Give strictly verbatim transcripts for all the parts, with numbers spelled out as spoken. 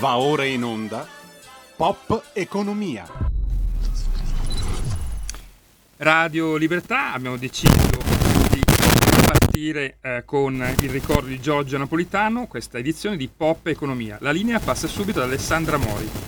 Va ora in onda Pop Economia. Radio Libertà, abbiamo deciso di partire eh, con il ricordo di Giorgio Napolitano, questa edizione di Pop Economia. La linea passa subito ad Alessandra Mori.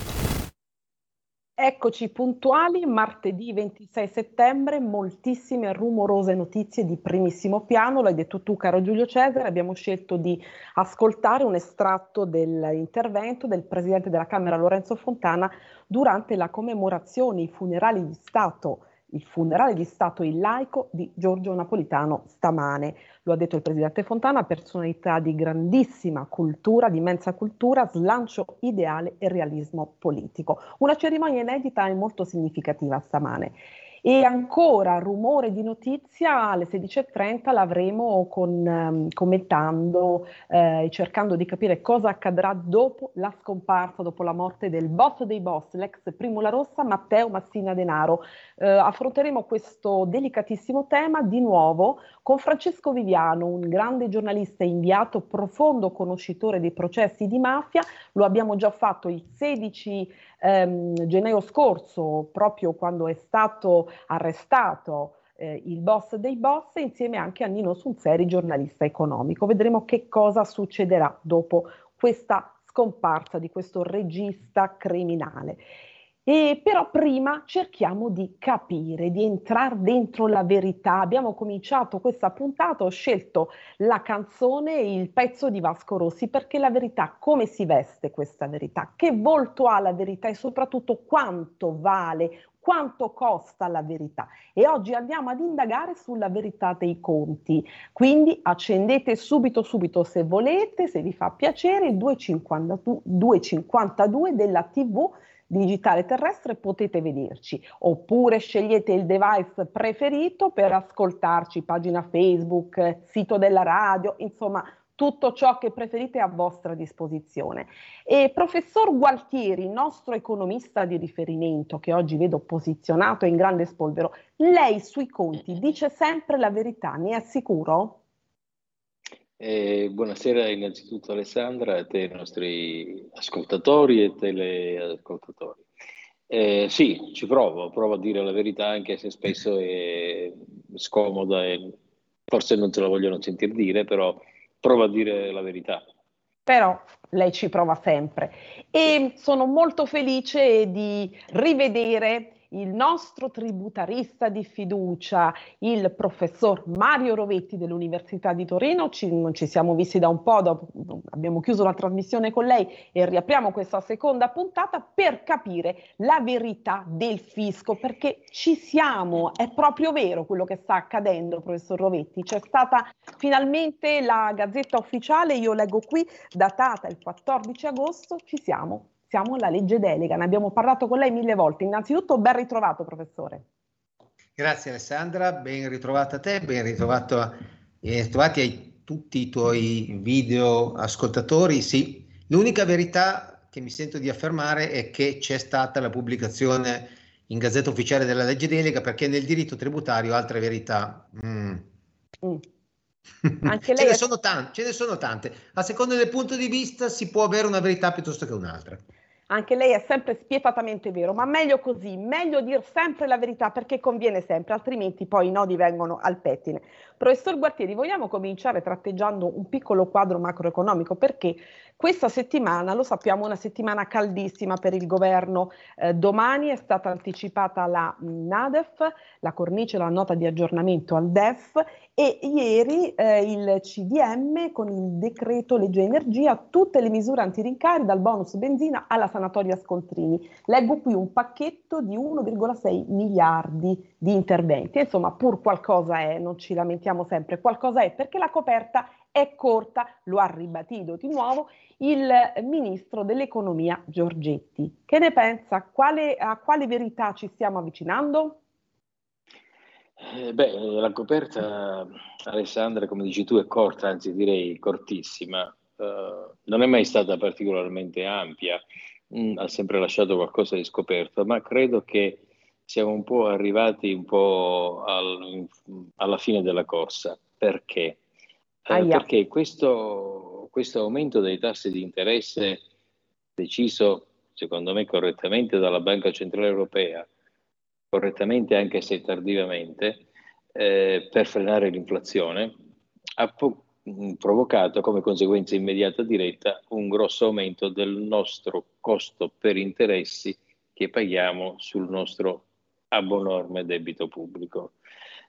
Eccoci puntuali, martedì ventisei settembre, moltissime rumorose notizie di primissimo piano, l'hai detto tu caro Giulio Cesare, abbiamo scelto di ascoltare un estratto dell'intervento del Presidente della Camera Lorenzo Fontana durante la commemorazione, i funerali di Stato, il funerale di Stato il laico di Giorgio Napolitano stamane. Lo ha detto il Presidente Fontana, personalità di grandissima cultura, di immensa cultura, slancio ideale e realismo politico. Una cerimonia inedita e molto significativa stamane. E ancora rumore di notizia, alle sedici e trenta l'avremo con, commentando e eh, cercando di capire cosa accadrà dopo la scomparsa, dopo la morte del boss dei boss, l'ex Primo La Rossa, Matteo Messina Denaro. Eh, affronteremo questo delicatissimo tema di nuovo con Francesco Viviano, un grande giornalista inviato, profondo conoscitore dei processi di mafia. Lo abbiamo già fatto il sedici ehm, gennaio scorso, proprio quando è stato arrestato eh, il boss dei boss, insieme anche a Nino Sunseri, giornalista economico. Vedremo che cosa succederà dopo questa scomparsa di questo regista criminale. E però prima cerchiamo di capire, di entrare dentro la verità. Abbiamo cominciato questa puntata, ho scelto la canzone, il pezzo di Vasco Rossi, perché la verità, come si veste questa verità, che volto ha la verità e soprattutto quanto vale, quanto costa la verità. E oggi andiamo ad indagare sulla verità dei conti, quindi accendete subito subito se volete, se vi fa piacere, il duecentocinquantadue della tivù digitale terrestre, potete vederci, oppure scegliete il device preferito per ascoltarci, pagina Facebook, sito della radio, insomma tutto ciò che preferite a vostra disposizione. E professor Gualtieri, nostro economista di riferimento, che oggi vedo posizionato in grande spolvero, lei sui conti dice sempre la verità, ne è sicuro? Eh, buonasera innanzitutto Alessandra, a te i nostri ascoltatori e teleascoltatori. Eh, sì, ci provo, provo a dire la verità anche se spesso è scomoda e forse non ce la vogliono sentir dire, però prova a dire la verità. Però lei ci prova sempre e sono molto felice di rivedere il nostro tributarista di fiducia, il professor Mario Rovetti dell'Università di Torino. Ci, non ci siamo visti da un po', dopo, abbiamo chiuso la trasmissione con lei e riapriamo questa seconda puntata per capire la verità del fisco, perché ci siamo, è proprio vero quello che sta accadendo, professor Rovetti. C'è stata finalmente la Gazzetta Ufficiale, io leggo qui, datata il quattordici agosto, ci siamo. Siamo alla legge delega, ne abbiamo parlato con lei mille volte. Innanzitutto ben ritrovato professore. Grazie Alessandra, ben ritrovata a te, ben ritrovato a, eh, ritrovati a tutti i tuoi video ascoltatori. Sì, l'unica verità che mi sento di affermare è che c'è stata la pubblicazione in Gazzetta Ufficiale della legge delega, perché nel diritto tributario altre verità... Mm. Mm. Anche lei ce, ne è... sono tante, ce ne sono tante, a seconda del punto di vista si può avere una verità piuttosto che un'altra. Anche lei è sempre spietatamente vero, ma meglio così, meglio dire sempre la verità perché conviene sempre, altrimenti poi i nodi vengono al pettine. Professor Gualtieri, vogliamo cominciare tratteggiando un piccolo quadro macroeconomico, perché questa settimana, lo sappiamo, è una settimana caldissima per il governo. Eh, domani è stata anticipata la NADEF, la cornice, la nota di aggiornamento al D E F, e ieri eh, il C D M con il decreto legge energia, tutte le misure antirincari dal bonus benzina alla sanatoria scontrini. Leggo qui un pacchetto di uno virgola sei miliardi di interventi, insomma pur qualcosa è, non ci lamentiamo sempre, qualcosa è, perché la coperta è corta, lo ha ribadito di nuovo il ministro dell'economia Giorgetti. Che ne pensa? Quale, a quale verità ci stiamo avvicinando? Eh beh, la coperta, Alessandra, come dici tu, è corta, anzi direi cortissima, uh, non è mai stata particolarmente ampia, mm, ha sempre lasciato qualcosa di scoperto, ma credo che siamo un po' arrivati un po' al, alla fine della corsa. Perché? Eh, perché questo, questo aumento dei tassi di interesse deciso secondo me correttamente dalla Banca Centrale Europea, correttamente anche se tardivamente, eh, per frenare l'inflazione, ha po- provocato come conseguenza immediata diretta un grosso aumento del nostro costo per interessi che paghiamo sul nostro abnorme debito pubblico.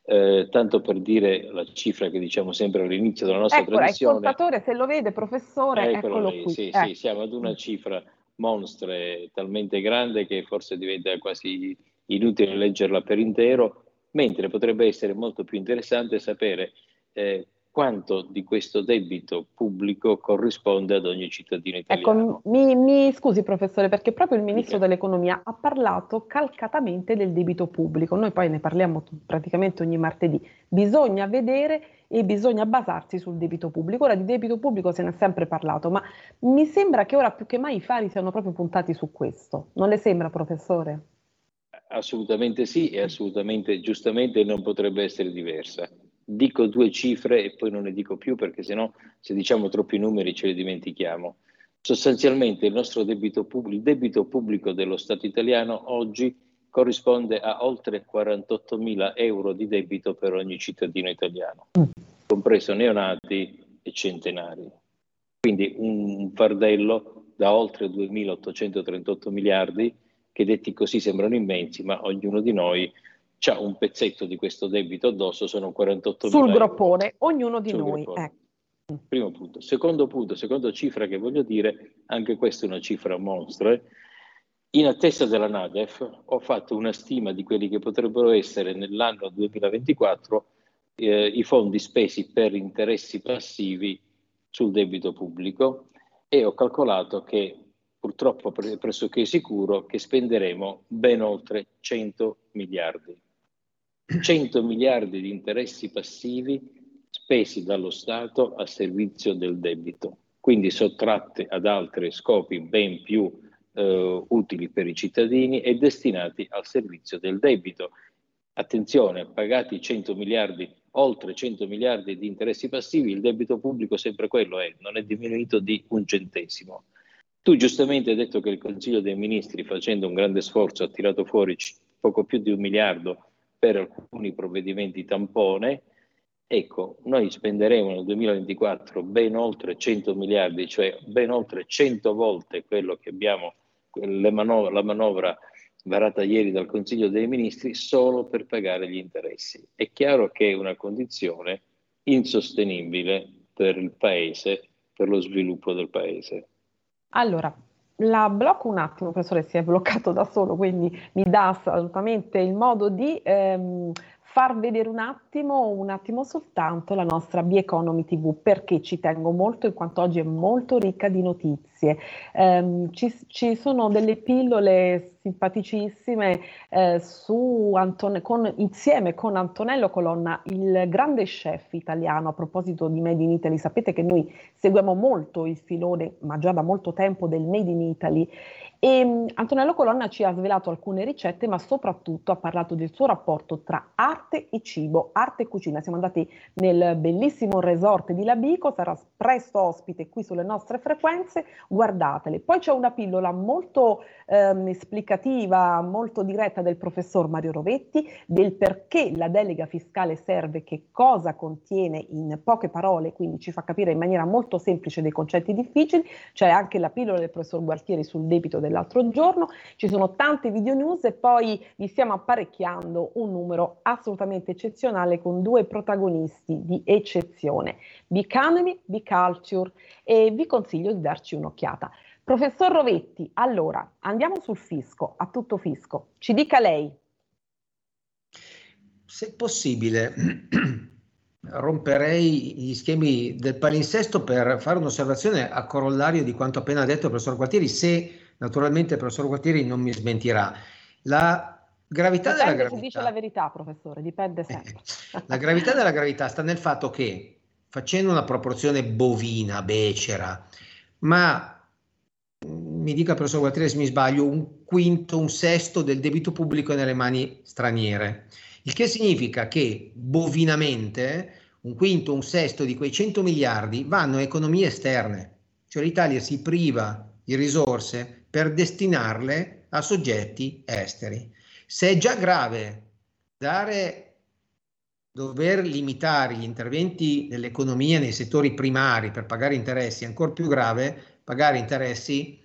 Eh, tanto per dire la cifra che diciamo sempre all'inizio della nostra eccola, tradizione. Ecco, il contatore, se lo vede, professore, eccolo, eccolo lei, qui. Sì, eh. sì, siamo ad una cifra monstre talmente grande che forse diventa quasi inutile leggerla per intero, mentre potrebbe essere molto più interessante sapere eh, quanto di questo debito pubblico corrisponde ad ogni cittadino italiano. Ecco, mi, mi scusi professore, perché proprio il ministro Dica. dell'economia ha parlato calcatamente del debito pubblico, noi poi ne parliamo praticamente ogni martedì, bisogna vedere e bisogna basarsi sul debito pubblico. Ora di debito pubblico se ne è sempre parlato, ma mi sembra che ora più che mai i fari siano proprio puntati su questo, non le sembra professore? Assolutamente sì, e assolutamente giustamente non potrebbe essere diversa. Dico due cifre e poi non ne dico più perché sennò se diciamo troppi numeri ce li dimentichiamo. Sostanzialmente il nostro debito pubblico, il debito pubblico dello Stato italiano oggi corrisponde a oltre quarantottomila euro di debito per ogni cittadino italiano, compreso neonati e centenari. Quindi un fardello da oltre duemilaottocentotrentotto miliardi che detti così sembrano immensi, ma ognuno di noi c'ha un pezzetto di questo debito addosso, sono quarantottomila sul groppone, euro. ognuno di sul noi. Ecco. Primo punto. Secondo punto, seconda cifra che voglio dire, anche questa è una cifra monstre. In attesa della NADEF ho fatto una stima di quelli che potrebbero essere nell'anno duemilaventiquattro eh, i fondi spesi per interessi passivi sul debito pubblico e ho calcolato che purtroppo pre- pressoché sicuro che spenderemo ben oltre cento miliardi. cento miliardi di interessi passivi spesi dallo Stato a servizio del debito, quindi sottratti ad altri scopi ben più eh, utili per i cittadini e destinati al servizio del debito. Attenzione, pagati cento miliardi, oltre cento miliardi di interessi passivi, il debito pubblico sempre quello è, non è diminuito di un centesimo. Tu giustamente hai detto che il Consiglio dei Ministri, facendo un grande sforzo, ha tirato fuori poco più di un miliardo per alcuni provvedimenti tampone. Ecco, noi spenderemo nel duemilaventiquattro ben oltre cento miliardi, cioè ben oltre cento volte quello che abbiamo, le manovra, la manovra varata ieri dal Consiglio dei Ministri, solo per pagare gli interessi. È chiaro che è una condizione insostenibile per il Paese, per lo sviluppo del Paese. Allora, la blocco un attimo, professore, si è bloccato da solo, quindi mi dà assolutamente il modo di ehm, far vedere un attimo, un attimo soltanto la nostra B Economy tivù, perché ci tengo molto in quanto oggi è molto ricca di notizie. Ehm, ci, ci sono delle pillole simpaticissime eh, su Antone, con, insieme con Antonello Colonna, il grande chef italiano. A proposito di Made in Italy, sapete che noi seguiamo molto il filone, ma già da molto tempo, del Made in Italy, e um, Antonello Colonna ci ha svelato alcune ricette, ma soprattutto ha parlato del suo rapporto tra arte e cibo, arte e cucina. Siamo andati nel bellissimo resort di Labico, sarà presto ospite qui sulle nostre frequenze, guardatele. Poi c'è una pillola molto ehm, esplicativa, molto diretta del professor Mario Rovetti, del perché la delega fiscale serve, che cosa contiene in poche parole, quindi ci fa capire in maniera molto semplice dei concetti difficili. C'è anche la pillola del professor Gualtieri sul debito dell'altro giorno, ci sono tante video news e poi vi stiamo apparecchiando un numero assolutamente eccezionale con due protagonisti di eccezione, B Economy, B Culture, e vi consiglio di darci un'occhiata. Professor Rovetti, allora andiamo sul fisco, a tutto fisco, ci dica lei. Se possibile romperei gli schemi del palinsesto per fare un'osservazione a corollario di quanto appena detto il professor Gualtieri, se naturalmente il professor Gualtieri non mi smentirà. La gravità dipende della gravità... se dice la verità, professore, dipende sempre. La gravità della gravità sta nel fatto che, facendo una proporzione bovina, becera, ma... mi dica il professor Gualtieri se mi sbaglio, un quinto, un sesto del debito pubblico è nelle mani straniere, il che significa che bovinamente un quinto, un sesto di quei cento miliardi vanno a economie esterne, cioè l'Italia si priva di risorse per destinarle a soggetti esteri. Se è già grave dare dover limitare gli interventi dell'economia nei settori primari per pagare interessi, è ancora più grave pagare interessi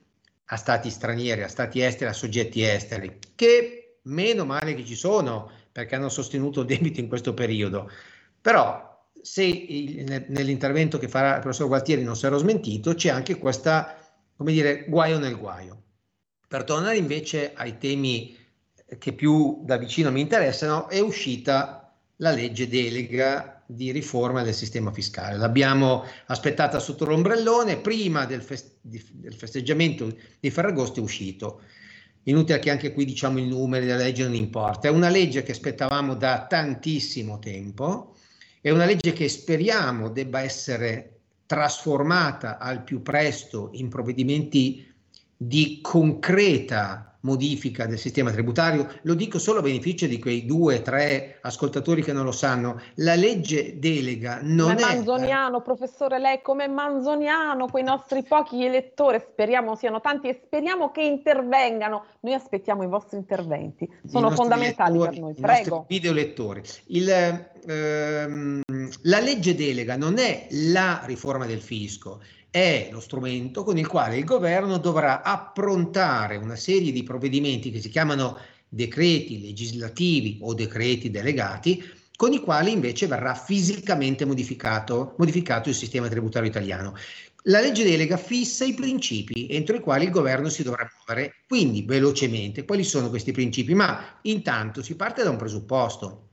a stati stranieri, a stati esteri, a soggetti esteri, che meno male che ci sono, perché hanno sostenuto debiti in questo periodo. Però se il, nell'intervento che farà il professor Gualtieri non sarò smentito, c'è anche questa, come dire, guaio nel guaio. Per tornare invece ai temi che più da vicino mi interessano, è uscita la legge delega di riforma del sistema fiscale. L'abbiamo aspettata sotto l'ombrellone, prima del, fest- del festeggiamento di Ferragosto è uscito. Inutile che anche qui diciamo i numeri, la legge non importa. È una legge che aspettavamo da tantissimo tempo, è una legge che speriamo debba essere trasformata al più presto in provvedimenti di concreta modifica del sistema tributario. Lo dico solo a beneficio di quei due, tre ascoltatori che non lo sanno. La legge delega non è... Ma è manzoniano, per... professore, lei come manzoniano, quei nostri pochi elettori, speriamo siano tanti e speriamo che intervengano. Noi aspettiamo i vostri interventi, sono fondamentali lettori, per noi. Prego. I video lettori. Il, ehm, la legge delega non è la riforma del fisco, è lo strumento con il quale il governo dovrà approntare una serie di provvedimenti che si chiamano decreti legislativi o decreti delegati, con i quali invece verrà fisicamente modificato, modificato il sistema tributario italiano. La legge delega fissa i principi entro i quali il governo si dovrà muovere, quindi velocemente. Quali sono questi principi? Ma intanto si parte da un presupposto,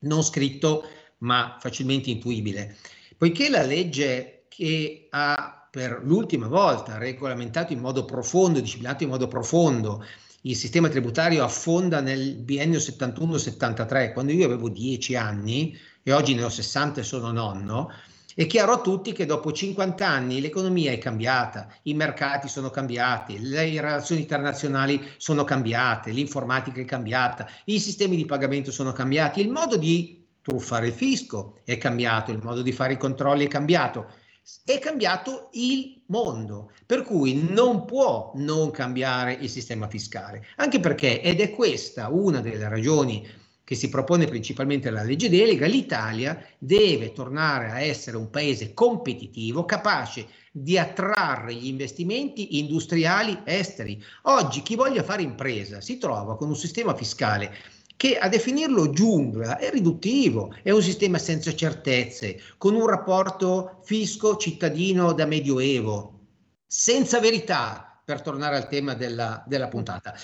non scritto ma facilmente intuibile. Poiché la legge che ha per l'ultima volta regolamentato in modo profondo, disciplinato in modo profondo, il sistema tributario affonda nel biennio settantuno settantatré, quando io avevo dieci anni e oggi ne ho sessanta e sono nonno. È chiaro a tutti che dopo cinquanta anni l'economia è cambiata, i mercati sono cambiati, le relazioni internazionali sono cambiate, l'informatica è cambiata, i sistemi di pagamento sono cambiati, il modo di truffare il fisco è cambiato, il modo di fare i controlli è cambiato. È cambiato il mondo, per cui non può non cambiare il sistema fiscale, anche perché, ed è questa una delle ragioni che si propone principalmente la legge delega, l'Italia deve tornare a essere un paese competitivo, capace di attrarre gli investimenti industriali esteri. Oggi chi voglia fare impresa si trova con un sistema fiscale che a definirlo giungla è riduttivo, è un sistema senza certezze, con un rapporto fisco-cittadino da medioevo, senza verità, per tornare al tema della, della puntata.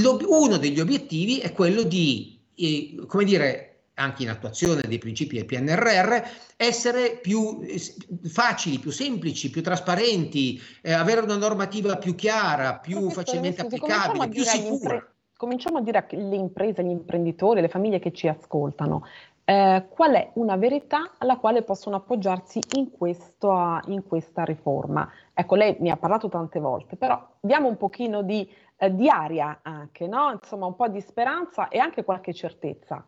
Lo, uno degli obiettivi è quello di, eh, come dire, anche in attuazione dei principi del P N R R, essere più facili, più semplici, più trasparenti, eh, avere una normativa più chiara, più Questo facilmente applicabile, più sicura. Cominciamo a dire alle imprese, agli imprenditori, alle famiglie che ci ascoltano, eh, qual è una verità alla quale possono appoggiarsi in, questo, in questa riforma. Ecco, lei ne ha parlato tante volte, però diamo un pochino di, eh, di aria anche, no? Insomma, un po' di speranza e anche qualche certezza.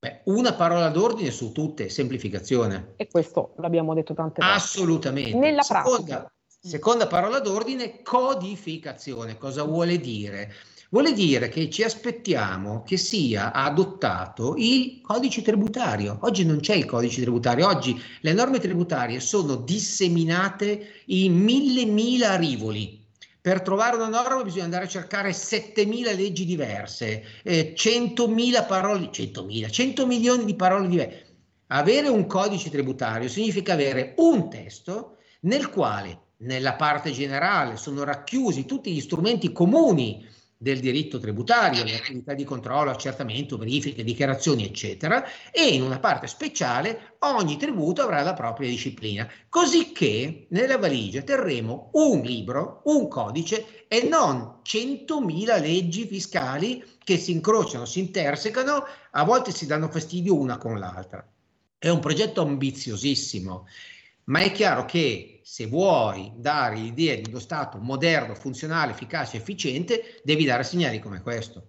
Beh, una parola d'ordine su tutte, semplificazione. E questo l'abbiamo detto tante volte. Assolutamente. Nella pratica. Seconda, seconda parola d'ordine, codificazione. Cosa vuole dire? Vuole dire che ci aspettiamo che sia adottato il codice tributario. Oggi non c'è il codice tributario, oggi le norme tributarie sono disseminate in mille mila rivoli. Per trovare una norma bisogna andare a cercare settemila leggi diverse, eh, centomila parole, centomila, cento milioni di parole diverse. Avere un codice tributario significa avere un testo nel quale, nella parte generale, sono racchiusi tutti gli strumenti comuni del diritto tributario, le attività di controllo, accertamento, verifiche, dichiarazioni, eccetera, e in una parte speciale ogni tributo avrà la propria disciplina. Così che nella valigia terremo un libro, un codice e non centomila leggi fiscali che si incrociano, si intersecano, a volte si danno fastidio una con l'altra. È un progetto ambiziosissimo, ma è chiaro che se vuoi dare l'idea di uno Stato moderno, funzionale, efficace, efficiente, devi dare segnali come questo.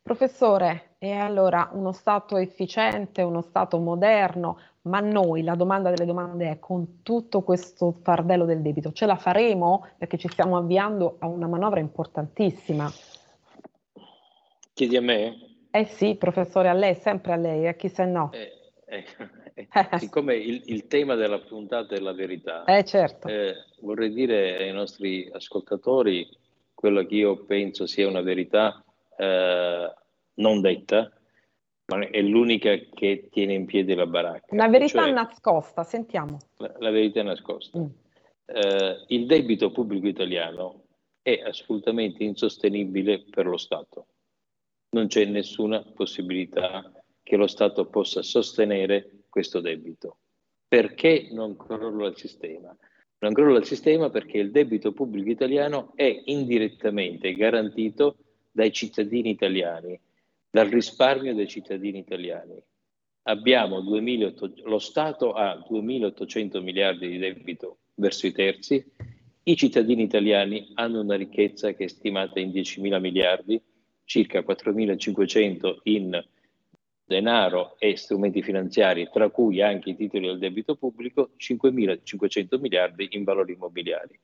Professore, E allora uno Stato efficiente, uno Stato moderno, ma noi, la domanda delle domande è: con tutto questo fardello del debito, ce la faremo? Perché ci stiamo avviando a una manovra importantissima. Chiedi a me? Eh sì, professore, a lei, sempre a lei, a chi se no. Eh, eh, eh, siccome il, il tema della puntata è la verità, eh, certo. eh, vorrei dire ai nostri ascoltatori quello che io penso sia una verità eh, non detta, ma è l'unica che tiene in piedi la baracca. La verità cioè, nascosta, sentiamo. La, la verità nascosta. Mm. Eh, il debito pubblico italiano è assolutamente insostenibile per lo Stato. Non c'è nessuna possibilità che lo Stato possa sostenere questo debito. Perché non crolla il sistema? Non crolla il sistema perché il debito pubblico italiano è indirettamente garantito dai cittadini italiani, dal risparmio dei cittadini italiani. Abbiamo duemilaotto, lo Stato ha duemilaottocento miliardi di debito verso i terzi, i cittadini italiani hanno una ricchezza che è stimata in diecimila miliardi, circa quattromilacinquecento in denaro e strumenti finanziari, tra cui anche i titoli del debito pubblico, cinquemilacinquecento miliardi in valori immobiliari.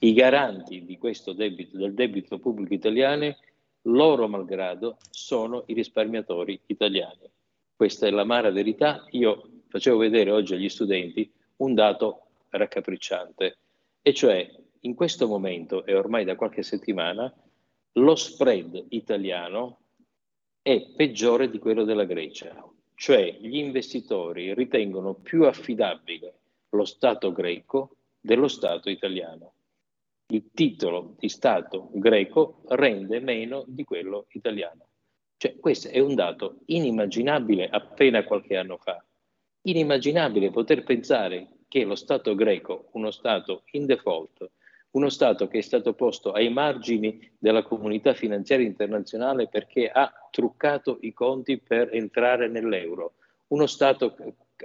I garanti di questo debito, del debito pubblico italiano, loro malgrado, sono i risparmiatori italiani. Questa è l'amara verità. Io facevo vedere oggi agli studenti un dato raccapricciante, e cioè in questo momento, e ormai da qualche settimana, lo spread italiano è peggiore di quello della Grecia, cioè gli investitori ritengono più affidabile lo Stato greco dello Stato italiano. Il titolo di Stato greco rende meno di quello italiano. Cioè, questo è un dato inimmaginabile appena qualche anno fa. Inimmaginabile poter pensare che lo Stato greco, uno Stato in default, uno Stato che è stato posto ai margini della comunità finanziaria internazionale perché ha truccato i conti per entrare nell'euro, uno Stato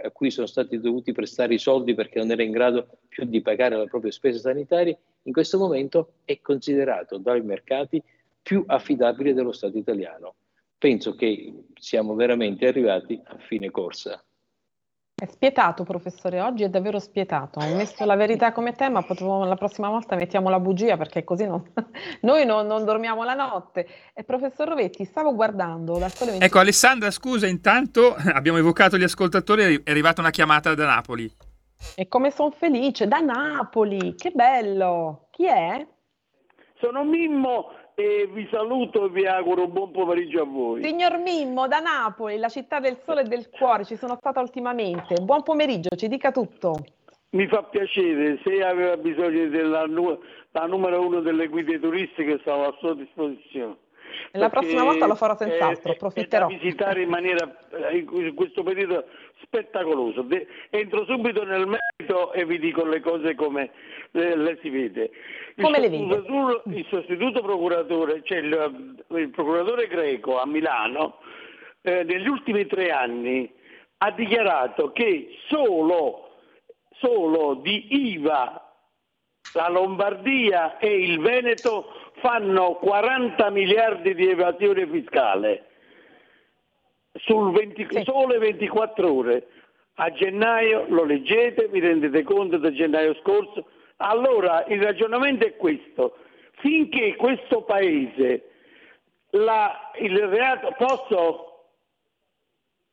a cui sono stati dovuti prestare i soldi perché non era in grado più di pagare le proprie spese sanitarie, in questo momento è considerato dai mercati più affidabile dello Stato italiano. Penso che siamo veramente arrivati a fine corsa. È spietato, professore, oggi è davvero spietato. Ho messo la verità come tema, potremmo, la prossima volta mettiamo la bugia, perché così non, noi non, non dormiamo la notte. E professor Rovetti, stavo guardando da sole venti... Ecco Alessandra, scusa, intanto abbiamo evocato gli ascoltatori, è arrivata una chiamata da Napoli. E come sono felice, da Napoli, che bello! Chi è? Sono Mimmo e vi saluto e vi auguro buon pomeriggio a voi. Signor Mimmo, da Napoli, la città del sole e del cuore, ci sono stata ultimamente. Buon pomeriggio, ci dica tutto. Mi fa piacere, se aveva bisogno della nu- la numero uno delle guide turistiche stavo a sua disposizione. La prossima volta lo farò senz'altro, è, approfitterò. È da visitare in maniera, in questo periodo, spettacoloso. De- entro subito nel merito e vi dico le cose come le, le si vede. Il, come le vede? Il sostituto procuratore, cioè il, il procuratore greco a Milano, eh, negli ultimi tre anni ha dichiarato che solo, solo di I V A la Lombardia e il Veneto fanno quaranta miliardi di evasione fiscale sul venti, sì. Sole ventiquattro ore. A gennaio lo leggete, vi rendete conto del gennaio scorso. Allora il ragionamento è questo: finché questo paese la, il reato posso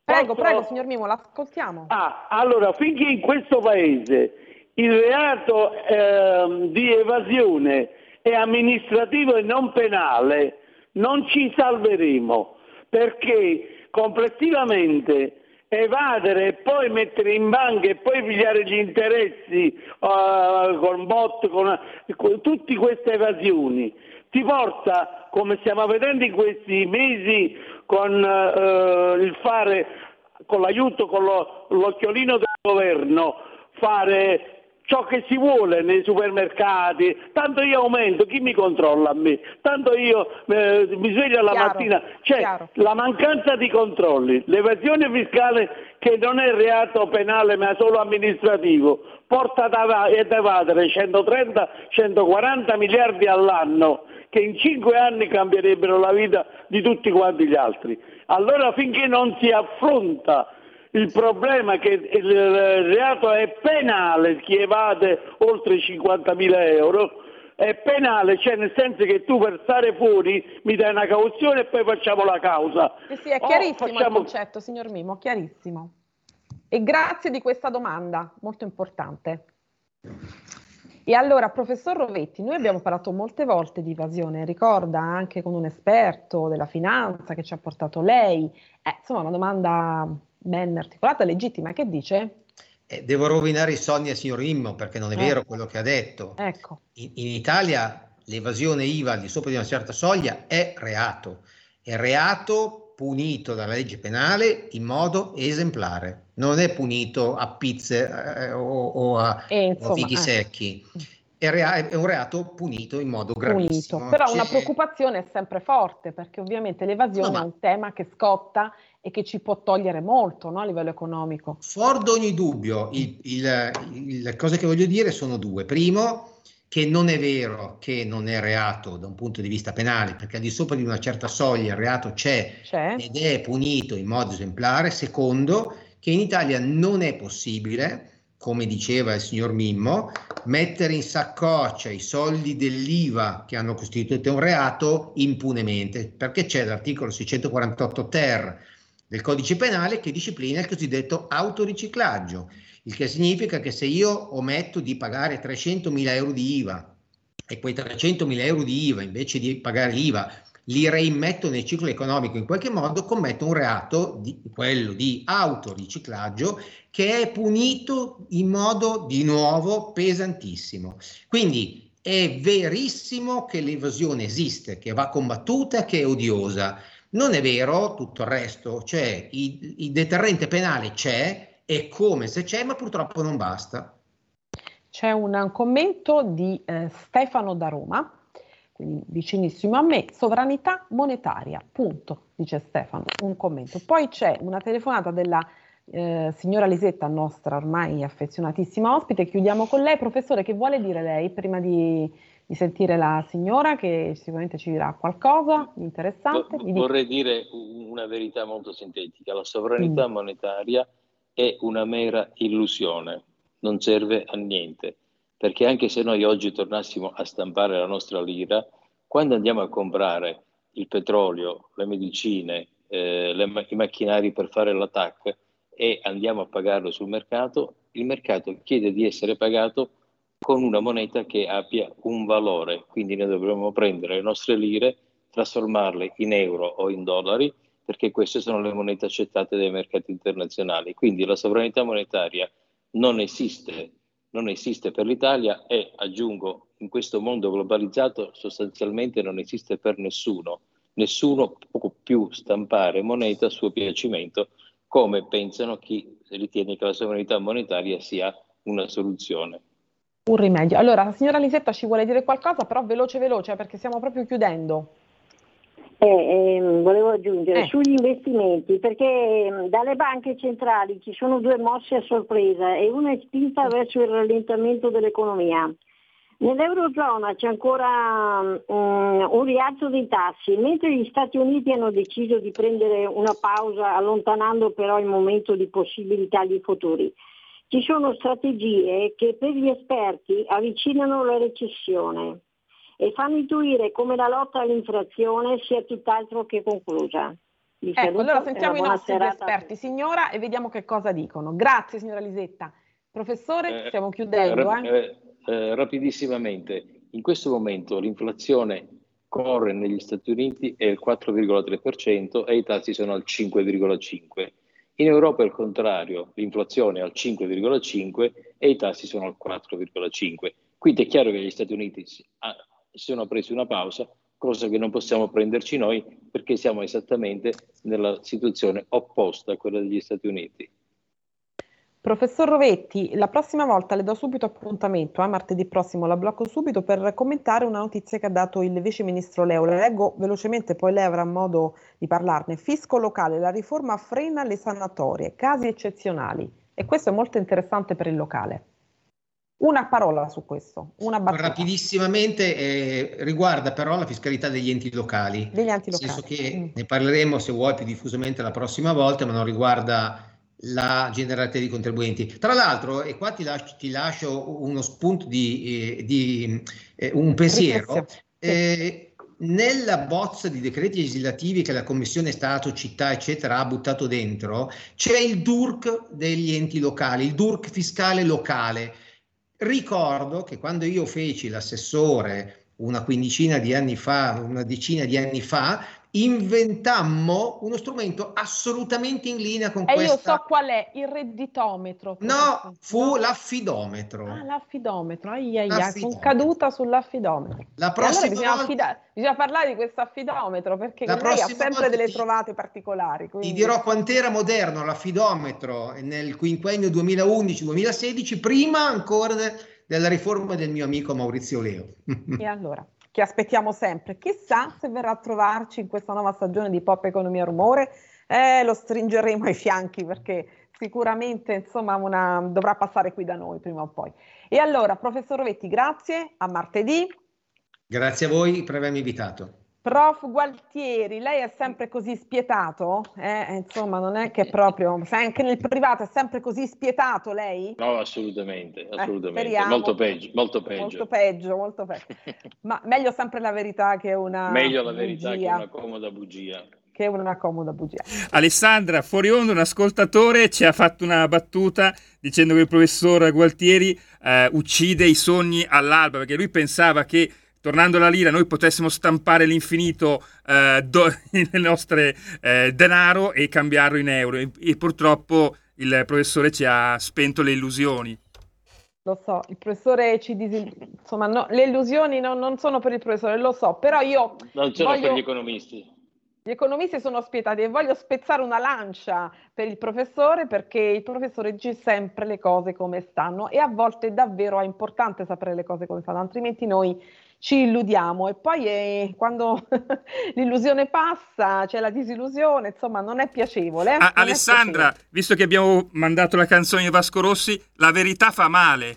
prego posso, prego signor Mimo, l'ascoltiamo. Ah, allora finché in questo paese il reato eh, di evasione è amministrativo e non penale, non ci salveremo, perché complessivamente evadere e poi mettere in banca e poi pigliare gli interessi uh, con bot, con, con tutte queste evasioni, ti porta, come stiamo vedendo in questi mesi, con uh, il fare, con l'aiuto, con lo, l'occhiolino del governo, fare ciò che si vuole nei supermercati, tanto io aumento, chi mi controlla a me? Tanto io eh, mi sveglio la mattina, cioè chiaro. La mancanza di controlli, l'evasione fiscale che non è reato penale ma solo amministrativo, porta ad evadere centotrenta centoquaranta miliardi all'anno che in cinque anni cambierebbero la vita di tutti quanti gli altri. Allora finché non si affronta il problema che il reato è penale, chi evade oltre i cinquantamila euro è penale, cioè nel senso che tu per stare fuori mi dai una cauzione e poi facciamo la causa. Eh sì, è chiarissimo oh, facciamo... il concetto, signor Mimo, chiarissimo. E grazie di questa domanda, molto importante. E allora, professor Rovetti, noi abbiamo parlato molte volte di evasione, ricorda anche con un esperto della finanza che ci ha portato lei, eh, insomma una domanda ben articolata, legittima, che dice? Eh, devo rovinare i sogni al signor Mimmo perché non è eh. vero quello che ha detto. Ecco. In, in Italia l'evasione I V A al di sopra di una certa soglia è reato, è reato punito dalla legge penale in modo esemplare. Non è punito a pizze eh, o, o a, eh, insomma, a fichi eh. secchi, è, rea- è un reato punito in modo gravissimo. Punito. Però c'è... una preoccupazione è sempre forte, perché ovviamente l'evasione no, ma... è un tema che scotta e che ci può togliere molto, no, a livello economico. Fuori da ogni dubbio, il, il, il, le cose che voglio dire sono due. Primo, che non è vero che non è reato da un punto di vista penale, perché al di sopra di una certa soglia il reato c'è, c'è. ed è punito in modo esemplare. Secondo, che in Italia non è possibile, come diceva il signor Mimmo, mettere in saccoccia i soldi dell'I V A che hanno costituito un reato impunemente, perché c'è l'articolo seicentoquarantotto ter del codice penale che disciplina il cosiddetto autoriciclaggio, il che significa che se io ometto di pagare trecentomila euro di I V A e quei trecentomila euro di I V A invece di pagare l'I V A li reimmetto nel ciclo economico in qualche modo, commetto un reato, di, quello di autoriciclaggio, che è punito in modo di nuovo pesantissimo. Quindi è verissimo che l'evasione esiste, che va combattuta, che è odiosa. Non è vero tutto il resto, cioè il, il deterrente penale c'è, è come se c'è, ma purtroppo non basta. C'è un, un commento di eh, Stefano da Roma, vicinissimo a me, sovranità monetaria, punto, dice Stefano, un commento. Poi c'è una telefonata della eh, signora Lisetta, nostra ormai affezionatissima ospite, chiudiamo con lei. Professore, che vuole dire lei prima di, di sentire la signora, che sicuramente ci dirà qualcosa di interessante? V- vorrei dire una verità molto sintetica, la sovranità mm. monetaria è una mera illusione, non serve a niente. Perché anche se noi oggi tornassimo a stampare la nostra lira, quando andiamo a comprare il petrolio, le medicine, eh, le ma- i macchinari per fare la T A C e andiamo a pagarlo sul mercato, il mercato chiede di essere pagato con una moneta che abbia un valore. Quindi noi dovremmo prendere le nostre lire, trasformarle in euro o in dollari, perché queste sono le monete accettate dai mercati internazionali. Quindi la sovranità monetaria non esiste. Non esiste per l'Italia e, aggiungo, in questo mondo globalizzato sostanzialmente non esiste per nessuno. Nessuno può più stampare moneta a suo piacimento, come pensano chi ritiene che la sovranità monetaria sia una soluzione. Un rimedio. Allora, la signora Lisetta ci vuole dire qualcosa, però veloce veloce, perché stiamo proprio chiudendo. Eh, eh, volevo aggiungere eh. sugli investimenti, perché eh, dalle banche centrali ci sono due mosse a sorpresa e una è spinta verso il rallentamento dell'economia. Nell'eurozona c'è ancora um, un rialzo dei tassi, mentre gli Stati Uniti hanno deciso di prendere una pausa, allontanando però il momento di possibili tagli futuri. Ci sono strategie che per gli esperti avvicinano la recessione e fanno intuire come la lotta all'inflazione sia tutt'altro che conclusa. Mi ecco, saluto, allora sentiamo i nostri esperti, signora, e vediamo che cosa dicono. Grazie, signora Lisetta. Professore, eh, stiamo chiudendo. Rap- eh. Eh, rapidissimamente, in questo momento l'inflazione corre negli Stati Uniti è il quattro virgola tre per cento e i tassi sono al cinque virgola cinque per cento. In Europa è il contrario, l'inflazione è al cinque virgola cinque per cento e i tassi sono al quattro virgola cinque per cento. Quindi è chiaro che gli Stati Uniti... Si ha, si sono presi una pausa, cosa che non possiamo prenderci noi perché siamo esattamente nella situazione opposta a quella degli Stati Uniti. Professor Rovetti, la prossima volta le do subito appuntamento, a eh, martedì prossimo la blocco subito per commentare una notizia che ha dato il vice ministro Leo. La leggo velocemente, poi lei avrà modo di parlarne. Fisco locale, la riforma frena le sanatorie, casi eccezionali, e questo è molto interessante per il locale. Una parola su questo, una battuta. Rapidissimamente eh, riguarda però la fiscalità degli enti locali. Degli enti locali. Nel senso che mm. ne parleremo, se vuoi, più diffusamente la prossima volta, ma non riguarda la generalità dei contribuenti. Tra l'altro, e qua ti lascio, ti lascio uno spunto di, eh, di eh, un pensiero. Eh, nella bozza di decreti legislativi che la Commissione Stato, Città, eccetera, ha buttato dentro, c'è il D U R C degli enti locali, il D U R C fiscale locale. Ricordo che quando io feci l'assessore una quindicina di anni fa, una decina di anni fa, inventammo uno strumento assolutamente in linea con e questa. E io so qual è, il redditometro. No, fu l'affidometro. Ah, l'affidometro, aia, aia, l'affidometro. Con caduta sull'affidometro. La prossima allora bisogna, volta... affida... bisogna parlare di questo affidometro, perché lei ha sempre delle ti... trovate particolari. Quindi... Ti dirò quant'era moderno l'affidometro nel quinquennio duemilaundici duemilasedici, prima ancora de... della riforma del mio amico Maurizio Leo. E allora... che aspettiamo sempre, chissà se verrà a trovarci in questa nuova stagione di Pop Economia Rumore, eh, lo stringeremo ai fianchi perché sicuramente insomma una, dovrà passare qui da noi prima o poi. E allora, professor Rovetti, grazie, a martedì. Grazie a voi per avermi invitato. Prof Gualtieri, lei è sempre così spietato? Eh, insomma, non è che proprio, anche nel privato è sempre così spietato lei? No, assolutamente, assolutamente, eh, molto peggio, molto peggio. Molto peggio, molto peggio. Ma meglio sempre la verità che una Meglio la verità bugia. che una comoda bugia. Che una comoda bugia. Alessandra, fuori onda, un ascoltatore ci ha fatto una battuta dicendo che il professor Gualtieri eh, uccide i sogni all'alba, perché lui pensava che tornando alla lira, noi potessimo stampare l'infinito eh, do, il nostro eh, denaro e cambiarlo in euro. E, e purtroppo il professore ci ha spento le illusioni. Lo so, il professore ci dice, insomma, no, le illusioni no, non sono per il professore, lo so, però io... Non sono voglio... per gli economisti. Gli economisti sono spietati e voglio spezzare una lancia per il professore, perché il professore dice sempre le cose come stanno e a volte davvero è importante sapere le cose come stanno, altrimenti noi... ci illudiamo e poi eh, quando l'illusione passa c'è la disillusione, insomma non è piacevole. Ah, non Alessandra, è piacevole. Visto che abbiamo mandato la canzone di Vasco Rossi, la verità fa male.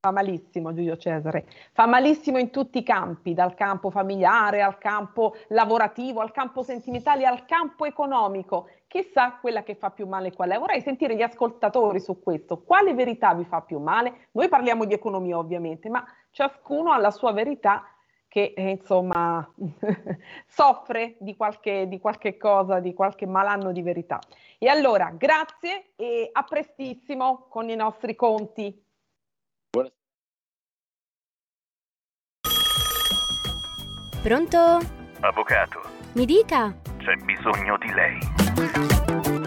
Fa malissimo, Giulio Cesare, fa malissimo in tutti i campi, dal campo familiare al campo lavorativo, al campo sentimentale, al campo economico. Chissà quella che fa più male qual è. Vorrei sentire gli ascoltatori su questo. Quale verità vi fa più male? Noi parliamo di economia ovviamente, ma ciascuno ha la sua verità che eh, insomma soffre di qualche, di qualche cosa, di qualche malanno di verità. E allora grazie e a prestissimo con i nostri conti. Buona... Pronto? Avvocato. Mi dica. C'è bisogno di lei.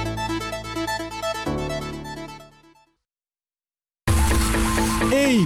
Ehi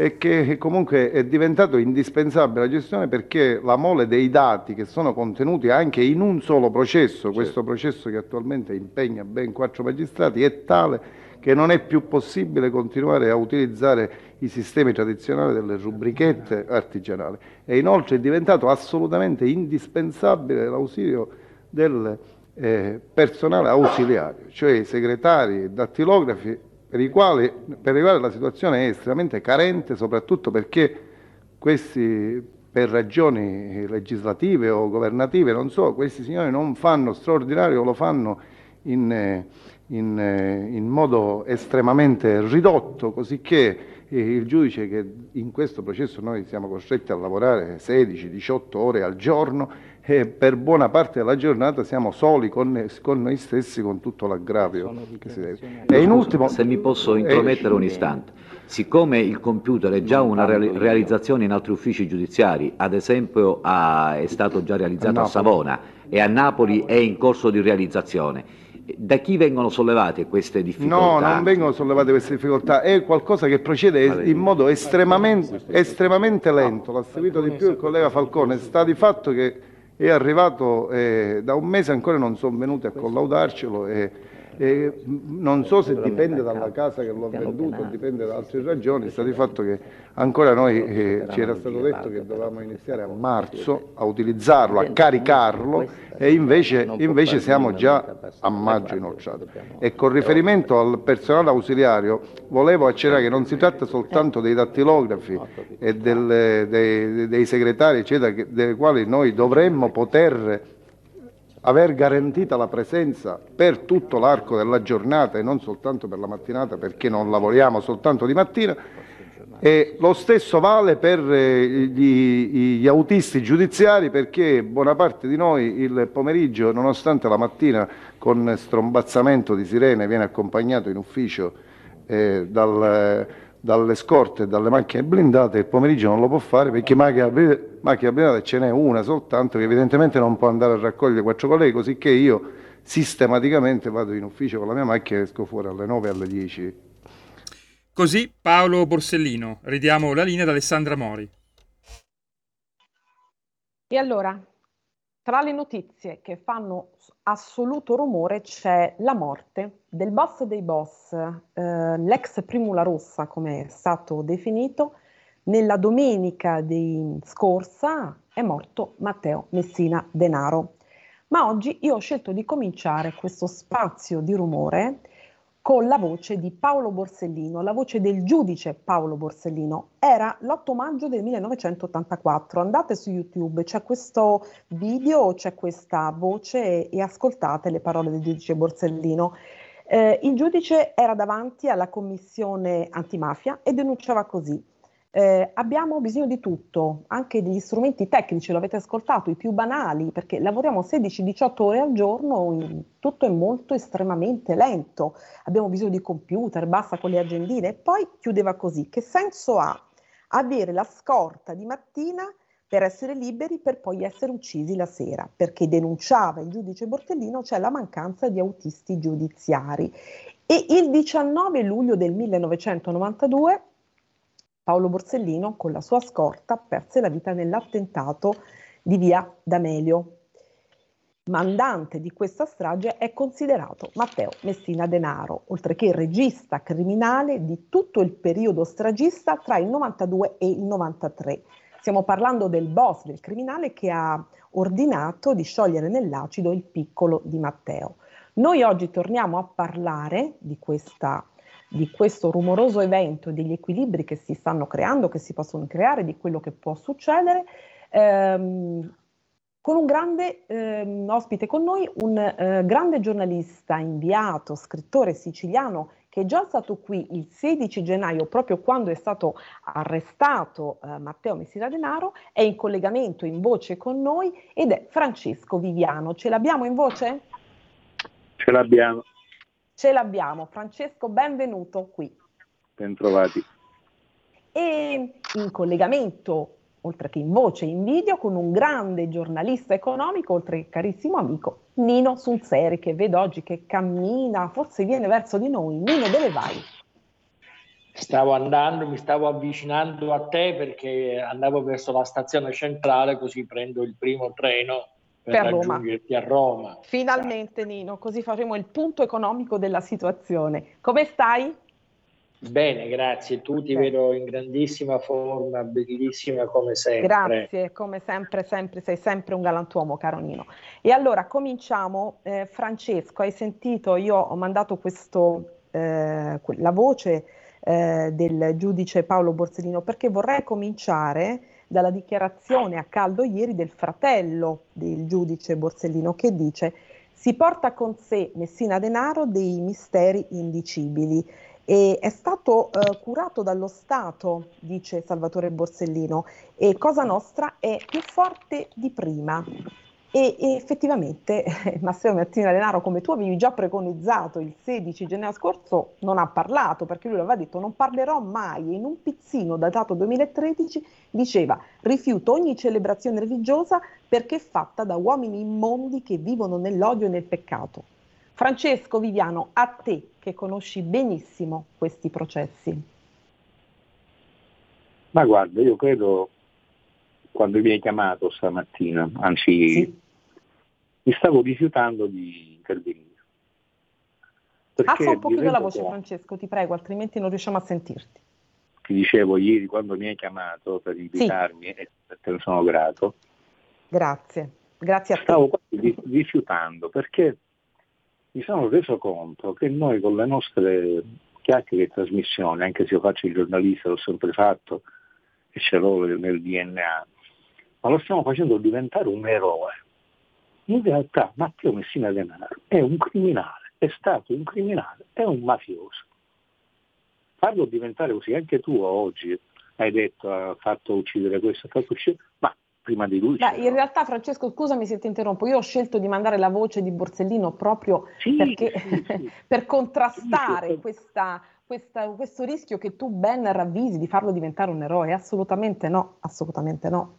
E che comunque è diventato indispensabile la gestione, perché la mole dei dati che sono contenuti anche in un solo processo, certo. Questo processo che attualmente impegna ben quattro magistrati, è tale che non è più possibile continuare a utilizzare i sistemi tradizionali delle rubrichette artigianali. E inoltre è diventato assolutamente indispensabile l'ausilio del eh, personale ausiliario, cioè segretari, dattilografi per i quali, per i quali la situazione è estremamente carente, soprattutto perché questi, per ragioni legislative o governative, non so, questi signori non fanno straordinario, lo fanno in, in, in modo estremamente ridotto, così che il giudice, che in questo processo noi siamo costretti a lavorare sedici diciotto ore al giorno, e per buona parte della giornata siamo soli con, con noi stessi, con tutto l'aggravio che si deve. E in ultimo, se mi posso intromettere un istante, siccome il computer è già una realizzazione in altri uffici giudiziari, ad esempio a, è stato già realizzato a, a Savona e a Napoli è in corso di realizzazione, da chi vengono sollevate queste difficoltà? No, non vengono sollevate queste difficoltà, è qualcosa che procede in modo estremamente, estremamente lento, l'ha seguito di più il collega Falcone, sta di fatto che è arrivato eh, da un mese, ancora non sono venuti a collaudarcelo, e, e non so se dipende dalla casa che l'ho venduto, dipende da altre ragioni, sta di fatto che ancora noi eh, ci era stato detto che dovevamo iniziare a marzo a utilizzarlo, a caricarlo, e invece, invece siamo già a maggio inoltrato. E con riferimento al personale ausiliario volevo accennare che non si tratta soltanto dei dattilografi e del, dei, dei segretari eccetera, che, dei quali noi dovremmo poter aver garantita la presenza per tutto l'arco della giornata e non soltanto per la mattinata, perché non lavoriamo soltanto di mattina, e lo stesso vale per gli, gli autisti giudiziari, perché buona parte di noi il pomeriggio, nonostante la mattina con strombazzamento di sirene viene accompagnato in ufficio eh, dal, dalle scorte e dalle macchine blindate, il pomeriggio non lo può fare perché macchina blindata ce n'è una soltanto, che evidentemente non può andare a raccogliere quattro colleghi, così che io sistematicamente vado in ufficio con la mia macchina e esco fuori alle nove, alle dieci. Così Paolo Borsellino. Ridiamo la linea ad Alessandra Mori. E allora, tra le notizie che fanno assoluto rumore c'è la morte del boss dei boss, eh, l'ex Primula Rossa come è stato definito. Nella domenica di scorsa è morto Matteo Messina Denaro. Ma oggi io ho scelto di cominciare questo spazio di rumore con la voce di Paolo Borsellino, la voce del giudice Paolo Borsellino. Era l'otto maggio del millenovecentottantaquattro, andate su YouTube, c'è questo video, c'è questa voce e, e ascoltate le parole del giudice Borsellino. Eh, il giudice era davanti alla commissione antimafia e denunciava così. Eh, abbiamo bisogno di tutto, anche degli strumenti tecnici, lo avete ascoltato, i più banali, perché lavoriamo sedici diciotto ore al giorno, tutto è molto estremamente lento, abbiamo bisogno di computer, basta con le agendine. E poi chiudeva così: che senso ha avere la scorta di mattina per essere liberi, per poi essere uccisi la sera? Perché, denunciava il giudice Borsellino, c'è la mancanza di autisti giudiziari. E il diciannove luglio del millenovecentonovantadue Paolo Borsellino con la sua scorta perse la vita nell'attentato di Via D'Amelio. Mandante di questa strage è considerato Matteo Messina Denaro, oltre che il regista criminale di tutto il periodo stragista tra il novantadue e il novantatré. Stiamo parlando del boss, del criminale che ha ordinato di sciogliere nell'acido il piccolo di Matteo. Noi oggi torniamo a parlare di questa di questo rumoroso evento, degli equilibri che si stanno creando, che si possono creare, di quello che può succedere, ehm, con un grande ehm, ospite con noi, un eh, grande giornalista, inviato, scrittore siciliano, che è già stato qui il sedici gennaio, proprio quando è stato arrestato eh, Matteo Messina Denaro. È in collegamento, in voce con noi, ed è Francesco Viviano. Ce l'abbiamo in voce? Ce l'abbiamo. Ce l'abbiamo. Francesco, benvenuto qui. Bentrovati. E in collegamento, oltre che in voce, in video, con un grande giornalista economico, oltre che carissimo amico, Nino Sunseri, che vedo oggi che cammina, forse viene verso di noi. Nino, dove vai? Stavo andando, mi stavo avvicinando a te perché andavo verso la stazione centrale, così prendo il primo treno per raggiungerti a Roma. Finalmente, Nino, così faremo il punto economico della situazione. Come stai? Bene, grazie. Tu ti vedo in grandissima forma, bellissima come sempre. Grazie, come sempre, sempre sei sempre un galantuomo, caro Nino. E allora cominciamo. Eh, Francesco, hai sentito, io ho mandato questo eh, la voce eh, del giudice Paolo Borsellino, perché vorrei cominciare dalla dichiarazione a caldo ieri del fratello del giudice Borsellino, che dice: si porta con sé Messina Denaro dei misteri indicibili. E è stato eh, curato dallo Stato, dice Salvatore Borsellino, e Cosa Nostra è più forte di prima. E, e effettivamente eh, Matteo Messina Denaro, come tu avevi già preconizzato il sedici gennaio scorso, non ha parlato, perché lui aveva detto non parlerò mai, e in un pizzino datato duemilatredici diceva: rifiuto ogni celebrazione religiosa perché è fatta da uomini immondi che vivono nell'odio e nel peccato. Francesco Viviano, a te che conosci benissimo questi processi. Ma guarda, io credo, quando mi hai chiamato stamattina, anzi sì, mi stavo rifiutando di intervenire. Passa un pochino la voce, Francesco, ti prego, altrimenti non riusciamo a sentirti. Ti dicevo ieri, quando mi hai chiamato per invitarmi, sì, e te ne sono grato. Grazie, grazie a te. Stavo quasi rifiutando perché mi sono reso conto che noi con le nostre chiacchiere e trasmissioni, anche se io faccio il giornalista, l'ho sempre fatto e ce l'ho nel D N A, ma lo stiamo facendo diventare un eroe. In realtà Matteo Messina Denaro è un criminale, è stato un criminale, è un mafioso. Farlo diventare così, anche tu oggi hai detto ha fatto uccidere questo, ha fatto uccidere, ma prima di lui. Beh, in realtà, Francesco, scusami se ti interrompo, io ho scelto di mandare la voce di Borsellino proprio sì, perché, sì, sì. per contrastare sì, sì. Questa, questa, questo rischio che tu ben ravvisi di farlo diventare un eroe. Assolutamente no, assolutamente no.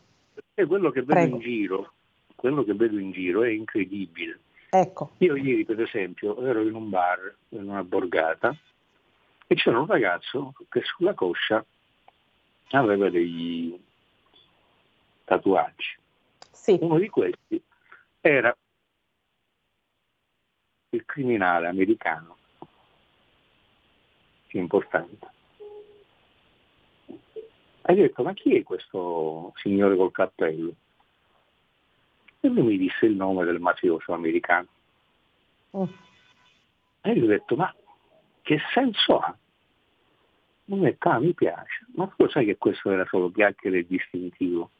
E quello che vedo Prego. in giro, quello che vedo in giro è incredibile. Ecco. Io ieri, per esempio, ero in un bar, in una borgata, e c'era un ragazzo che sulla coscia aveva degli tatuaggi. Sì. Uno di questi era il criminale americano più importante. Hai detto: ma chi è questo signore col cappello? E lui mi disse il nome del mafioso americano. Mm. E io ho detto: ma che senso ha? Non è qua, mi piace. Ma tu lo sai che questo era solo chiacchiere distintivo?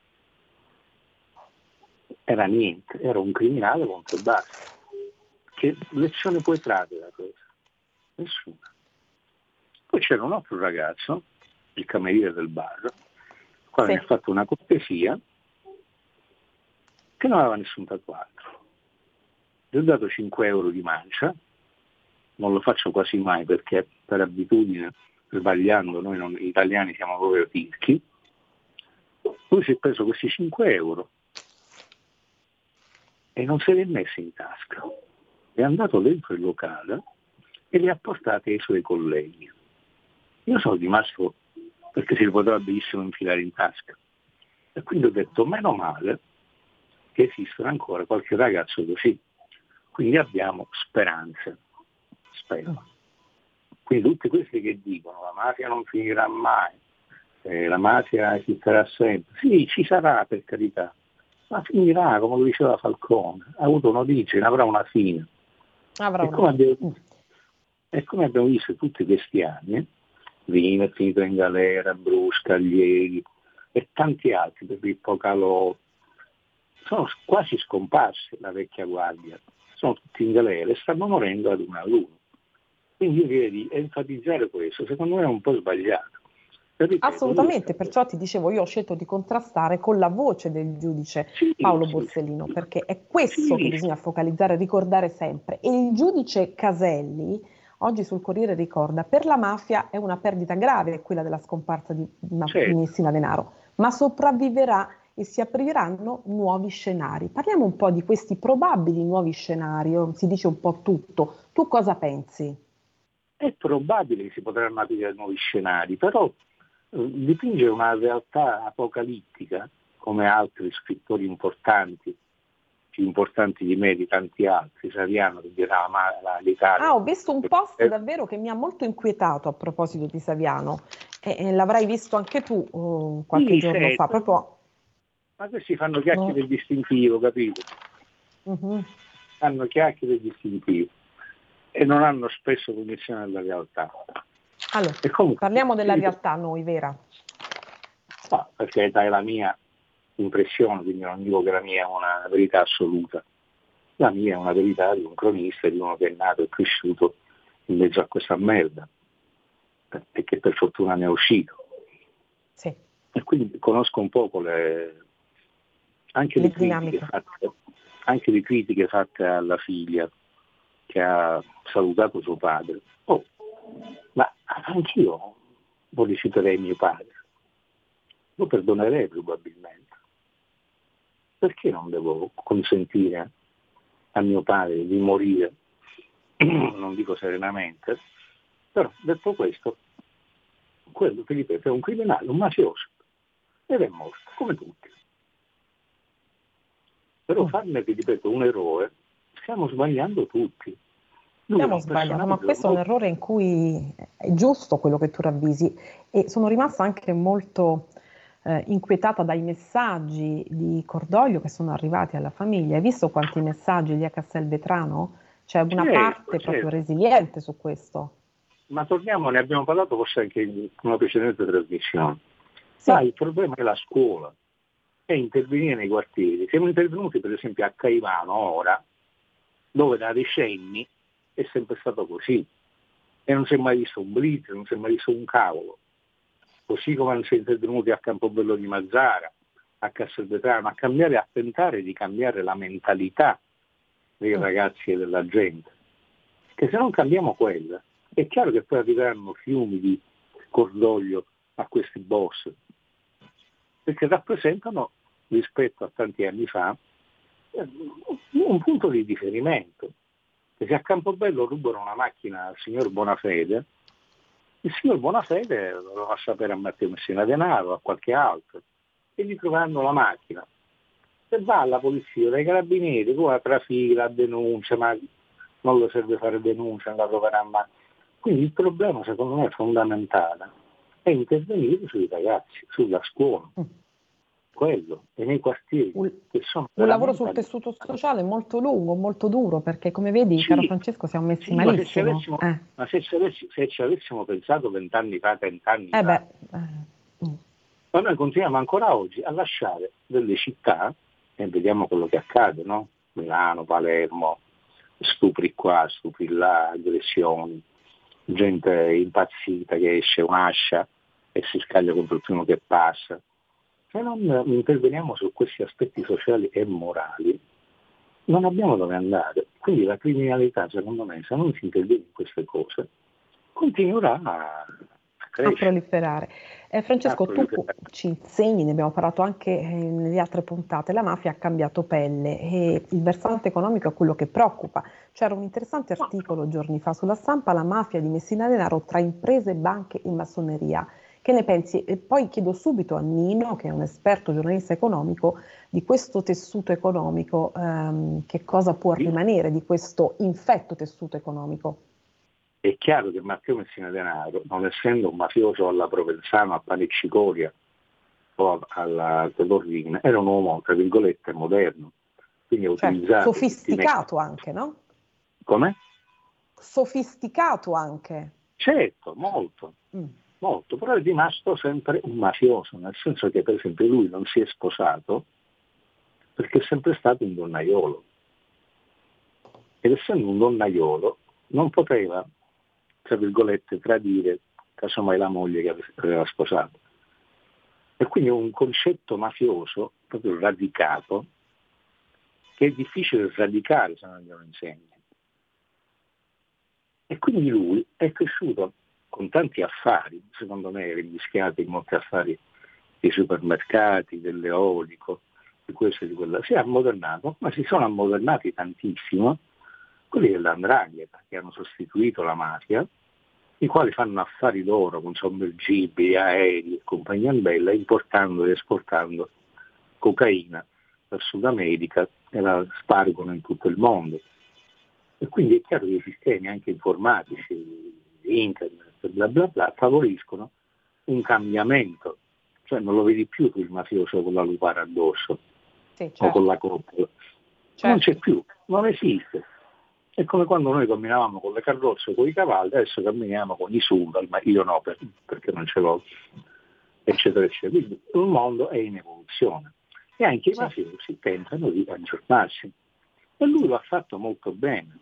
Era niente, era un criminale molto basso. Che lezione puoi trarre da questo? Nessuna. Poi c'era un altro ragazzo, il cameriere del bar, il quale sì. mi ha fatto una cortesia, che non aveva nessun tatuaggio. Gli ho dato cinque euro di mancia, non lo faccio quasi mai perché per abitudine, sbagliando, noi non, italiani siamo proprio tirchi. Lui si è preso questi cinque euro e non se li è messi in tasca, è andato dentro il locale e li ha portati ai suoi colleghi. Io sono rimasto, perché si poteva benissimo infilare in tasca, e quindi ho detto: meno male che esistono ancora qualche ragazzo così, quindi abbiamo speranze, spero. Quindi tutti questi che dicono la mafia non finirà mai, eh, la mafia esisterà sempre, sì, ci sarà, per carità, ma finirà, come diceva Falcone, ha avuto un origine, avrà una fine. Avrà e, come abbiamo, e come abbiamo visto tutti questi anni, Vino è finito in galera, Brusca, Caglieri e tanti altri, per Pippo Calò, sono quasi scomparsi la vecchia guardia, sono tutti in galera e stanno morendo ad uno ad uno. Quindi io direi di enfatizzare questo, secondo me è un po' sbagliato. Assolutamente, perciò ti dicevo, io ho scelto di contrastare con la voce del giudice sì, Paolo sì, Borsellino, sì, perché è questo sì, che bisogna focalizzare, ricordare sempre. E il giudice Caselli oggi sul Corriere ricorda: per la mafia è una perdita grave quella della scomparsa di Messina Denaro, ma sopravviverà e si apriranno nuovi scenari. Parliamo un po' di questi probabili nuovi scenari, si dice un po' tutto. Tu cosa pensi? È probabile che si potranno aprire nuovi scenari, però dipingere una realtà apocalittica, come altri scrittori importanti, più importanti di me, di tanti altri, Saviano che dirà l'Italia. Ah, ho visto un post davvero che mi ha molto inquietato a proposito di Saviano, e, e l'avrai visto anche tu uh, qualche sì, giorno certo. fa. Proprio... Ma questi fanno chiacchiere del no. distintivo, capito? Uh-huh. Fanno chiacchiere del distintivo. e non hanno spesso cognizione della realtà. Allora, comunque, parliamo della realtà noi, vera? Ma perché dai, la mia impressione, quindi non dico che la mia è una verità assoluta, la mia è una verità di un cronista, di uno che è nato e cresciuto in mezzo a questa merda e che per fortuna ne è uscito. Sì. E quindi conosco un poco le, anche, le critiche fatte, anche le critiche fatte alla figlia che ha salutato suo padre. Oh, ma anch'io rifiuterei mio padre, lo perdonerei probabilmente. Perché non devo consentire a mio padre di morire, non dico serenamente, però detto questo, quello che ripeto è un criminale, un mafioso, ed è morto, come tutti. Però farne, che ripeto, un eroe, stiamo sbagliando tutti. Lui stiamo sbagliando, ma questo è un errore in cui è giusto quello che tu ravvisi, e sono rimasta anche molto eh, inquietata dai messaggi di cordoglio che sono arrivati alla famiglia. Hai visto quanti messaggi lì a Castelvetrano? C'è una certo, parte certo. proprio resiliente su questo. Ma torniamo, ne abbiamo parlato forse anche in una precedente trasmissione. Sì. Ma il problema è la scuola, è intervenire nei quartieri. Siamo intervenuti per esempio a Caivano ora, dove da decenni è sempre stato così, e non si è mai visto un blitz, non si è mai visto un cavolo, così come non si è intervenuti a Campobello di Mazara, a Castelvetrano, a cambiare, a tentare di cambiare la mentalità dei ragazzi e della gente, che se non cambiamo quella, è chiaro che poi arriveranno fiumi di cordoglio a questi boss, perché rappresentano, rispetto a tanti anni fa, un punto di riferimento. Se a Campobello rubano una macchina al signor Bonafede, il signor Bonafede lo va a sapere a Matteo Messina Denaro, a qualche altro, e gli trovano la macchina. Se va alla polizia, dai carabinieri, con la trafila, denuncia, ma non lo serve fare denuncia, non la troverà mai. Quindi il problema, secondo me, fondamentale è intervenire sui ragazzi, sulla scuola, mm. quello, e nei quartieri. Un, che sono un lavoro sul tessuto sociale molto lungo, molto duro, perché come vedi, sì, caro Francesco, siamo messi sì, malissimo. Ma se ci avessimo, eh. ma se ci avessimo, se ci avessimo pensato vent'anni fa, trent'anni eh fa, eh. ma noi continuiamo ancora oggi a lasciare delle città, e vediamo quello che accade, no? Milano, Palermo, stupri qua, stupri là, aggressioni, gente impazzita che esce un'ascia e si scaglia contro il primo che passa. Se non interveniamo su questi aspetti sociali e morali, non abbiamo dove andare. Quindi la criminalità, secondo me, se non si interviene in queste cose, continuerà a crescere. A proliferare. Eh, Francesco, a proliferare. Tu ci insegni, ne abbiamo parlato anche nelle altre puntate, la mafia ha cambiato pelle e il versante economico è quello che preoccupa. C'era un interessante articolo giorni fa sulla stampa, la mafia di Messina Denaro tra imprese, banche e massoneria. Che ne pensi? E poi chiedo subito a Nino, che è un esperto giornalista economico, di questo tessuto economico, ehm, che cosa può rimanere di questo infetto tessuto economico? È chiaro che Matteo Messina Denaro, non essendo un mafioso alla Provenzano, a Paniccicoria o alla Torrina, era un uomo, tra virgolette, moderno. Quindi ha utilizzato, cioè, sofisticato anche, no? Come? Sofisticato anche. Certo, molto. Mm. Molto, però è rimasto sempre un mafioso, nel senso che per esempio lui non si è sposato perché è sempre stato un donnaiolo, ed essendo un donnaiolo non poteva, tra virgolette, tradire casomai la moglie che aveva sposato, e quindi è un concetto mafioso proprio radicato, che è difficile radicare se non glielo insegni, e quindi lui è cresciuto con tanti affari, secondo me rimmischiati in molti affari dei supermercati, dell'eolico, di questo e di quello. Si è ammodernato, ma si sono ammodernati tantissimo quelli dell'andrangheta, che hanno sostituito la mafia, i quali fanno affari loro con sommergibili, aerei e compagnia bella, importando ed esportando cocaina dal Sud America e la spargono in tutto il mondo. E quindi è chiaro che i sistemi anche informatici, internet, bla bla bla, favoriscono un cambiamento, cioè non lo vedi più tu il mafioso con la lupara addosso, sì, certo, o con la coppola, certo, non c'è più, non esiste, È come quando noi camminavamo con le carrozze, con i cavalli, adesso camminiamo con i SUV, ma io no, per, perché non ce l'ho, eccetera, eccetera. Quindi il mondo è in evoluzione e anche i mafiosi tentano di aggiornarsi. E lui lo ha fatto molto bene,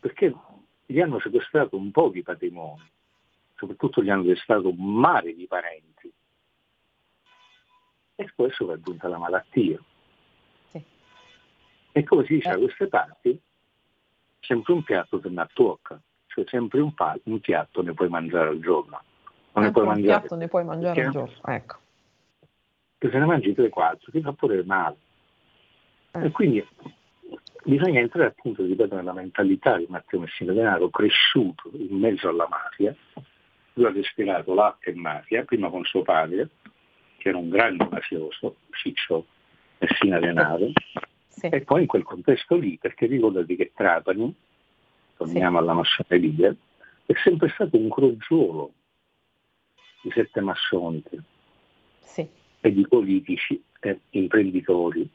perché gli hanno sequestrato un po' di patrimoni, soprattutto gli hanno sequestrato un mare di parenti. E questo è giunta la malattia. Sì. E come si dice da queste parti, sempre un piatto te ne attuocca, cioè sempre un, pa- un piatto ne puoi mangiare al giorno. Non ne puoi un mangiare, piatto ne puoi mangiare perché, al giorno, ecco. Che se ne mangi tre quattro ti fa pure male. Eh. E quindi bisogna entrare appunto, ripeto, nella mentalità di Matteo Messina Denaro, cresciuto in mezzo alla mafia. Lui ha respirato latte e mafia, prima con suo padre, che era un grande mafioso, Ciccio Messina Denaro. Sì. E poi in quel contesto lì, perché ricordati che Trapani, torniamo sì. alla massoneria, è sempre stato un crogiolo di sette massoniche sì. e di politici, e imprenditori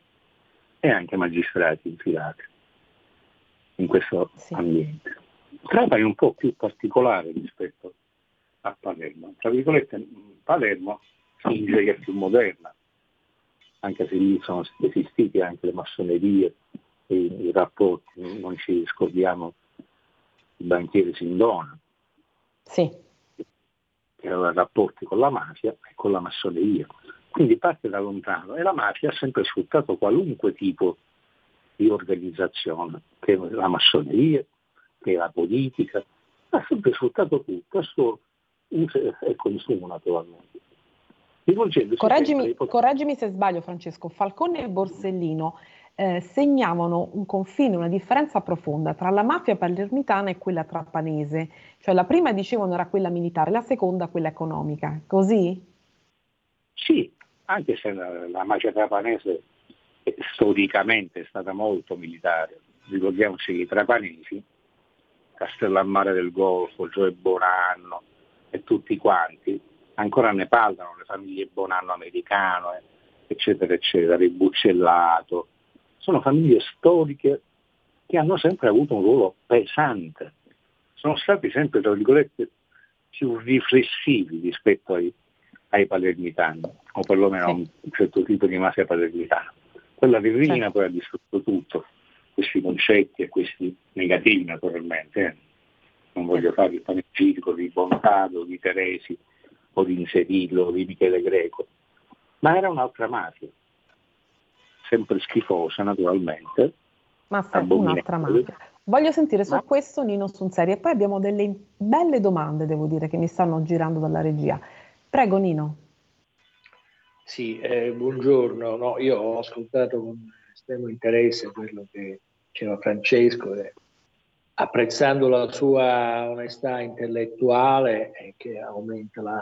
e anche magistrati infilati in questo sì. ambiente. Trapani è un po' più particolare rispetto a Palermo. Tra virgolette, Palermo finge che è più moderna, anche se lì sono esistiti anche le massonerie e i rapporti, non ci scordiamo il banchiere Sindona, sì. che aveva rapporti con la mafia e con la massoneria, quindi parte da lontano, e la mafia ha sempre sfruttato qualunque tipo di organizzazione, che la massoneria, che la politica, ha sempre sfruttato tutto a suo uso e consumo naturalmente. Correggimi, correggimi se sbaglio, Francesco. Falcone e Borsellino eh, segnavano un confine, una differenza profonda tra la mafia palermitana e quella trapanese. Cioè la prima, dicevano, era quella militare, la seconda quella economica. Così? Sì, anche se la, la mafia trapanese è, storicamente è stata molto militare. Ricordiamoci che i trapanesi, Castellammare del Golfo, Gioe Bonanno e tutti quanti, ancora ne parlano le famiglie Bonanno americano, eh, eccetera, eccetera, il Buccellato. Sono famiglie storiche che hanno sempre avuto un ruolo pesante. Sono stati sempre, tra virgolette, più riflessivi rispetto ai, ai palermitani, o perlomeno a un certo tipo di mafia palermitana. Quella Rivina sì. poi ha distrutto tutto, questi concetti e questi negativi naturalmente. Eh. Non voglio fare il panegirico di Bontado, di Teresi, o di Inserillo, o di Michele Greco, ma era un'altra mafia, sempre schifosa naturalmente. Ma sì, un'altra mafia. Voglio sentire ma... su questo Nino Sunseri, e poi abbiamo delle belle domande, devo dire, che mi stanno girando dalla regia. Prego Nino. Sì, eh, buongiorno. No, io ho ascoltato con estremo interesse quello che diceva Francesco, eh. apprezzando la sua onestà intellettuale, eh, che aumenta la,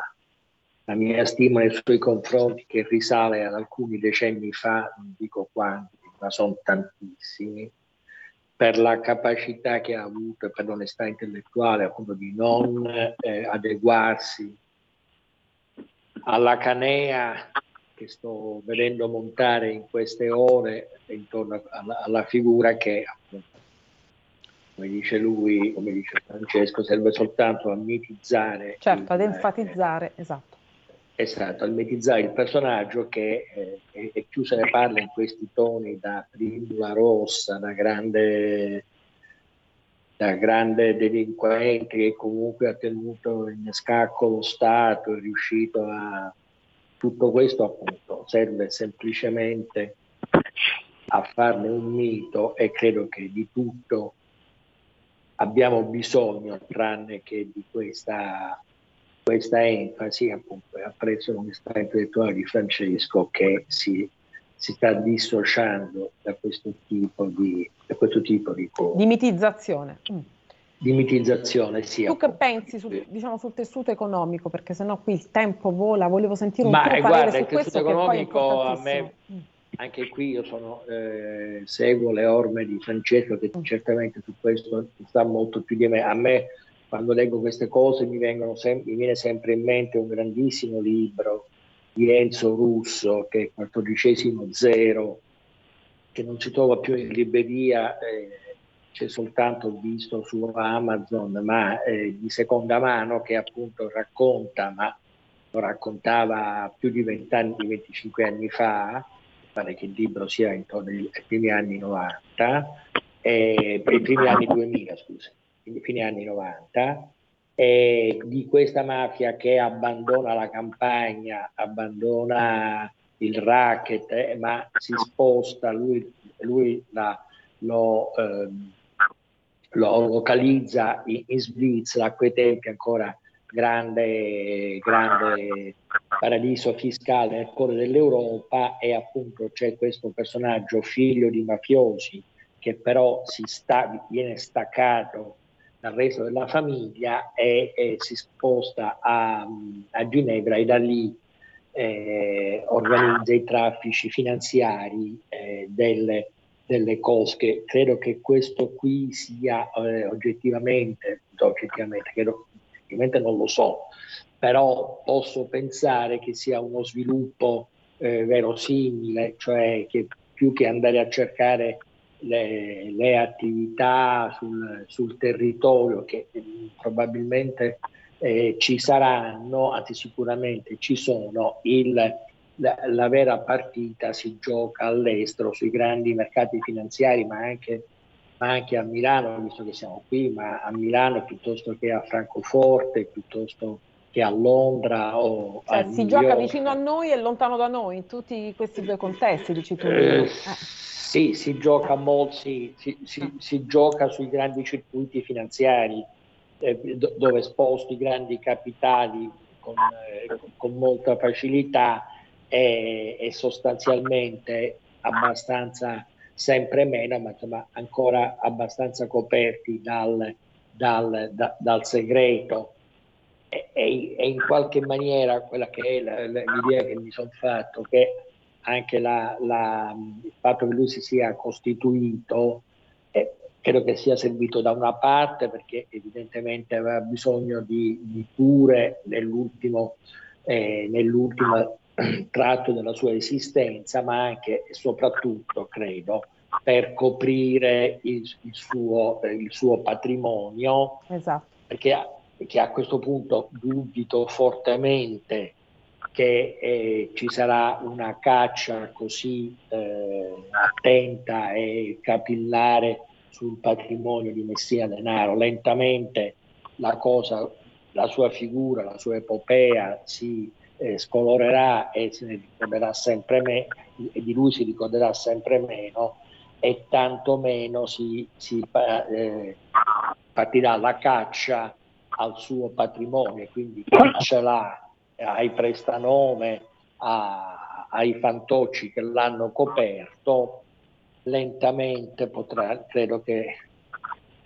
la mia stima nei suoi confronti, che risale ad alcuni decenni fa, non dico quanti, ma sono tantissimi, per la capacità che ha avuto, per l'onestà intellettuale appunto di non eh, adeguarsi alla canea che sto vedendo montare in queste ore intorno alla, alla figura che appunto, come dice lui, come dice Francesco, serve soltanto a mitizzare. Certo, il, ad enfatizzare, eh, esatto. Esatto, a mitizzare il personaggio che, eh, e, e più se ne parla in questi toni da pillola rossa, da grande, da grande delinquente che comunque ha tenuto in scacco lo Stato, è riuscito a... Tutto questo appunto serve semplicemente a farne un mito, e credo che di tutto abbiamo bisogno, tranne che di questa, questa enfasi, appunto, apprezzo l'onestà intellettuale di Francesco che si, si sta dissociando da questo tipo di da questo tipo di cose. Di mitizzazione. Mm. Di mitizzazione, sì. Tu appunto. Che pensi su, diciamo, sul tessuto economico? Perché sennò qui il tempo vola, volevo sentire un po' di parere su questo, che poi è importantissimo. Anche qui io sono, eh, seguo le orme di Francesco, che certamente su questo sta molto più di me. A me, quando leggo queste cose, mi, vengono sem- mi viene sempre in mente un grandissimo libro di Enzo Russo, che è quattordicesimo zero, che non si trova più in libreria, eh, c'è soltanto il visto su Amazon, ma eh, di seconda mano, che appunto racconta, ma lo raccontava più di venti anni, venticinque anni fa, pare che il libro sia intorno ai primi anni novanta, eh, per i primi anni duemila, scusa, fine anni novanta, eh, di questa mafia che abbandona la campagna, abbandona il racket, eh, ma si sposta, lui, lui la, lo, eh, lo localizza in, in Svizzera, a quei tempi ancora grande, grande paradiso fiscale nel cuore dell'Europa, e appunto c'è questo personaggio figlio di mafiosi che però si sta, viene staccato dal resto della famiglia e, e si sposta a, a Ginevra, e da lì eh, organizza i traffici finanziari eh, delle, delle cosche. Credo che questo qui sia eh, oggettivamente, oggettivamente credo, ovviamente non lo so, però posso pensare che sia uno sviluppo eh, verosimile, cioè che più che andare a cercare le, le attività sul, sul territorio, che eh, probabilmente eh, ci saranno, anzi sicuramente ci sono, il, la, la vera partita si gioca all'estero, sui grandi mercati finanziari, ma anche ma anche a Milano, visto che siamo qui, ma a Milano piuttosto che a Francoforte, piuttosto che a Londra o cioè, a si New gioca York. Vicino a noi e lontano da noi, in tutti questi due contesti, dici tu. Eh, eh. Sì, si gioca molto, sì, si, si, si gioca sui grandi circuiti finanziari, eh, do, dove sposti i grandi capitali con, eh, con molta facilità e, e sostanzialmente abbastanza sempre meno, ma insomma ancora abbastanza coperti dal, dal, da, dal segreto, e, e, e in qualche maniera quella che è la, la, l'idea che mi sono fatto, che anche la, la, il fatto che lui si sia costituito eh, credo che sia servito da una parte perché evidentemente aveva bisogno di, di cure nell'ultimo, eh, nell'ultimo tratto della sua esistenza, ma anche e soprattutto credo per coprire il, il, suo, il suo patrimonio, esatto. perché, a, perché a questo punto dubito fortemente che eh, ci sarà una caccia così eh, attenta e capillare sul patrimonio di Messina Denaro. Lentamente la cosa, la sua figura, la sua epopea si Eh, scolorerà e se ne ricorderà sempre meno, e di lui si ricorderà sempre meno, e tanto meno si, si eh, partirà la caccia al suo patrimonio, e quindi caccerà ai prestanome, a, ai fantocci che l'hanno coperto. Lentamente potrà, credo che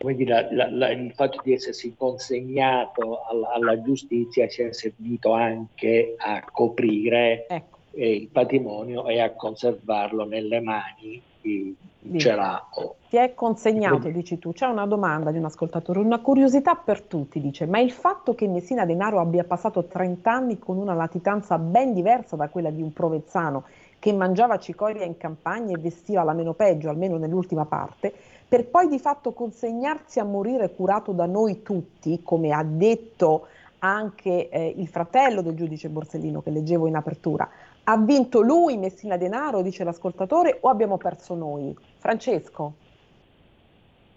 quindi la, la, la, il fatto di essersi consegnato alla, alla giustizia si è servito anche a coprire ecco. eh, il patrimonio e a conservarlo nelle mani di Celato. Ti è consegnato, eh. dici tu. C'è una domanda di un ascoltatore, una curiosità per tutti, dice: ma il fatto che Messina Denaro abbia passato trent'anni con una latitanza ben diversa da quella di un Provenzano che mangiava cicoria in campagna e vestiva la meno peggio, almeno nell'ultima parte, per poi di fatto consegnarsi a morire curato da noi tutti, come ha detto anche eh, il fratello del giudice Borsellino che leggevo in apertura, ha vinto lui Messina Denaro, dice l'ascoltatore, o abbiamo perso noi? Francesco?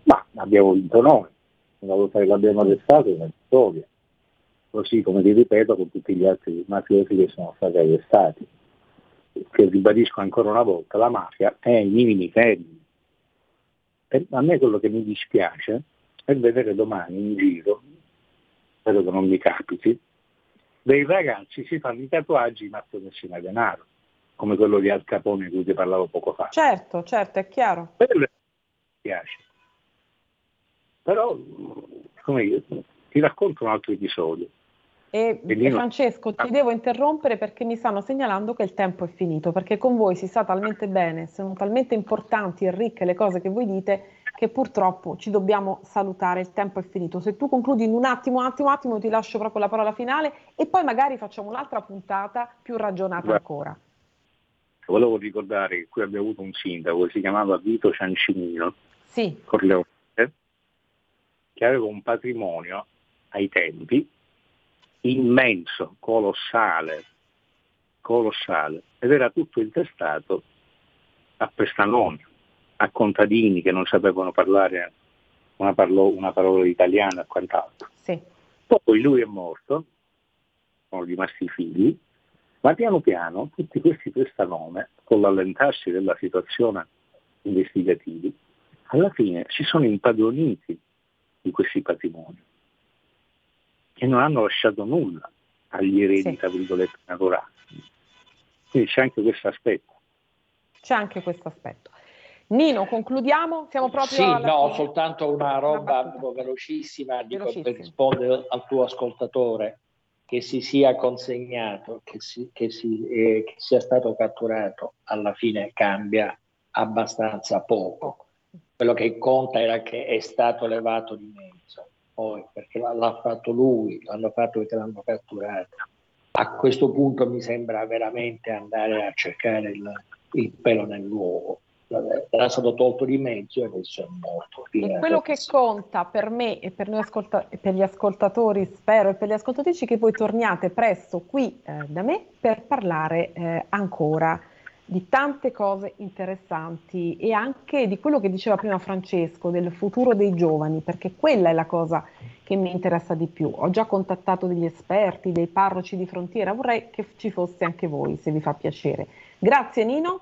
Ma abbiamo vinto noi, una volta che l'abbiamo arrestato è una vittoria, così come vi ripeto con tutti gli altri mafiosi che sono stati arrestati, che ribadisco ancora una volta, la mafia è ai minimi termini. A me quello che mi dispiace è vedere domani in giro, spero che non mi capiti, dei ragazzi si fanno i tatuaggi di Matteo Messina Denaro, come quello di Al Capone di cui ti parlavo poco fa. Certo, certo, è chiaro. Quello mi piace. Però, come io, ti racconto un altro episodio. E, e Francesco, ti devo interrompere perché mi stanno segnalando che il tempo è finito, perché con voi si sta talmente bene, sono talmente importanti e ricche le cose che voi dite che purtroppo ci dobbiamo salutare, il tempo è finito. Se tu concludi in un attimo, un attimo, un attimo, ti lascio proprio la parola finale e poi magari facciamo un'altra puntata più ragionata. Beh, ancora. Volevo ricordare che qui abbiamo avuto un sindaco che si chiamava Vito Ciancinino, sì. Corleone, che aveva un patrimonio ai tempi immenso, colossale, colossale, ed era tutto intestato a prestanoni, a contadini che non sapevano parlare una, parlo, una parola italiana e quant'altro. Sì. Poi lui è morto, sono rimasti i figli, ma piano piano tutti questi prestanome, con l'allentarsi della situazione investigativi, alla fine si sono impadroniti di questi patrimoni e non hanno lasciato nulla agli eredi, tra virgolette, naturali. Quindi c'è anche questo aspetto. C'è anche questo aspetto. Nino, concludiamo? Siamo proprio sì, alla no, fine. Soltanto una roba una velocissima, dico, per rispondere al tuo ascoltatore, che si sia consegnato, che, si, che, si, eh, che sia stato catturato, alla fine cambia abbastanza poco. Quello che conta era che è stato levato di mezzo, poi perché l'ha fatto lui, l'hanno fatto perché l'hanno catturato. A questo punto mi sembra veramente andare a cercare il, il pelo nell'uovo. Era stato tolto di mezzo e adesso è morto. E quello che conta per me e per noi ascolta- e per gli ascoltatori, spero, e per le ascoltatrici, che voi torniate presto qui eh, da me per parlare eh, ancora di tante cose interessanti e anche di quello che diceva prima Francesco, del futuro dei giovani, perché quella è la cosa che mi interessa di più. Ho già contattato degli esperti, dei parroci di frontiera, vorrei che ci foste anche voi, se vi fa piacere. Grazie Nino.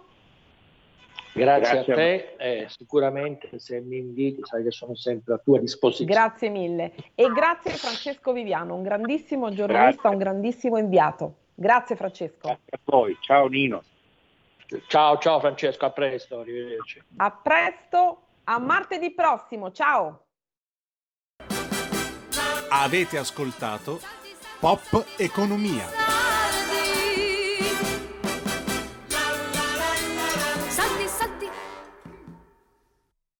Grazie, grazie a te, eh, sicuramente se mi inviti sai che sono sempre a tua disposizione. Grazie mille e grazie a Francesco Viviano, un grandissimo giornalista, grazie. Un grandissimo inviato. Grazie Francesco. Grazie a voi, ciao Nino. Ciao, ciao Francesco, a presto, arrivederci. A presto, a martedì prossimo, ciao. Avete ascoltato Pop Economia.